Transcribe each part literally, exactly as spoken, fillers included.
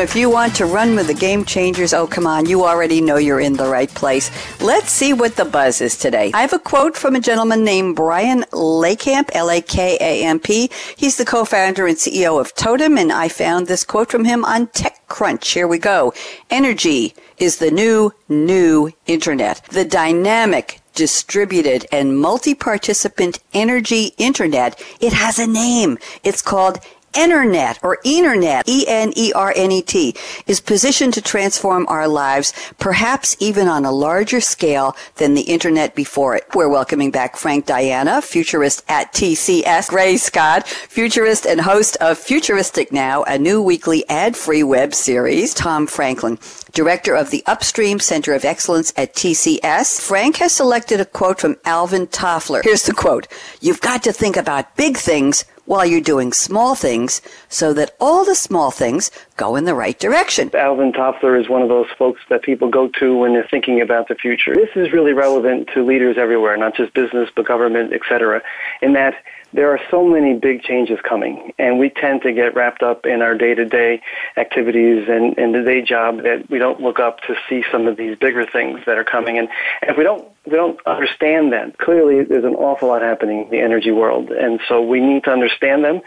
If you want to run with the game changers, oh, come on, you already know you're in the right place. Let's see what the buzz is today. I have a quote from a gentleman named Brian Lakamp, L A K A M P. He's the co-founder and C E O of Totem, and I found this quote from him on TechCrunch. Here we go. Energy is the new, new internet. The dynamic, distributed, and multi-participant energy internet, it has a name. It's called ENERNET, or ENERNET, E N E R N E T, is positioned to transform our lives, perhaps even on a larger scale than the internet before it. We're welcoming back Frank Diana, futurist at T C S, Ray Scott, futurist and host of Futuristic Now, a new weekly ad-free web series, Tom Franklin, director of the Upstream Center of Excellence at T C S. Frank has selected a quote from Alvin Toffler. Here's the quote. You've got to think about big things while you're doing small things so that all the small things go in the right direction. Alvin Toffler is one of those folks that people go to when they're thinking about the future. This is really relevant to leaders everywhere, not just business, but government, et cetera, in that there are so many big changes coming, and we tend to get wrapped up in our day-to-day activities and, and the day job that we don't look up to see some of these bigger things that are coming. And, and if we don't we don't understand that, clearly there's an awful lot happening in the energy world, and so we need to understand them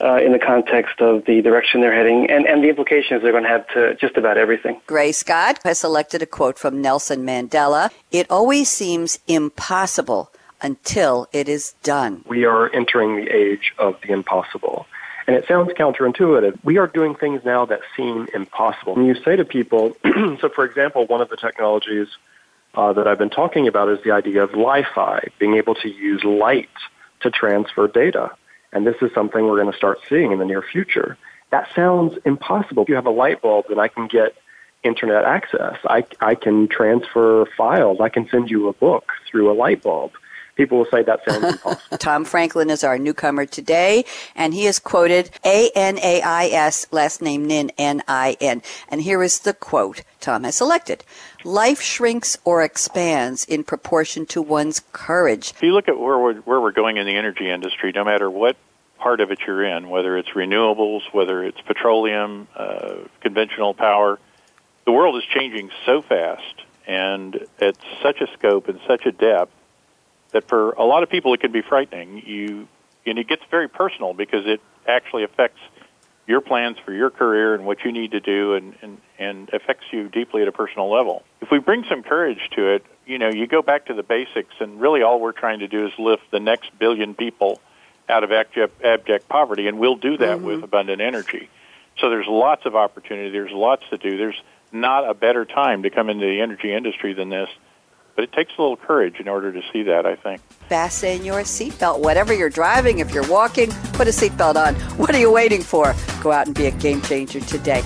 uh, in the context of the direction they're heading and, and the implications they're going to have to just about everything. Gray Scott has selected a quote from Nelson Mandela. It always seems impossible until it is done. We are entering the age of the impossible. And it sounds counterintuitive. We are doing things now that seem impossible. When you say to people, so for example, one of the technologies uh, that I've been talking about is the idea of Li-Fi, being able to use light to transfer data. And this is something we're going to start seeing in the near future. That sounds impossible. If you have a light bulb, then I can get internet access. I, I can transfer files. I can send you a book through a light bulb. People will say that sounds impossible. Tom Franklin is our newcomer today, and he is quoted A N A I S, last name Nin, N I N. And here is the quote Tom has selected. Life shrinks or expands in proportion to one's courage. If you look at where we're, where we're going in the energy industry, no matter what part of it you're in, whether it's renewables, whether it's petroleum, uh, conventional power, the world is changing so fast and at such a scope and such a depth that for a lot of people it can be frightening. You and it gets very personal because it actually affects your plans for your career and what you need to do, and, and, and affects you deeply at a personal level. If we bring some courage to it, you know, you go back to the basics, and really all we're trying to do is lift the next billion people out of abject, abject poverty, and we'll do that mm-hmm. with abundant energy. So there's lots of opportunity. There's lots to do. There's not a better time to come into the energy industry than this. But it takes a little courage in order to see that, I think. Fasten your seatbelt. Whatever you're driving, if you're walking, put a seatbelt on. What are you waiting for? Go out and be a game changer today.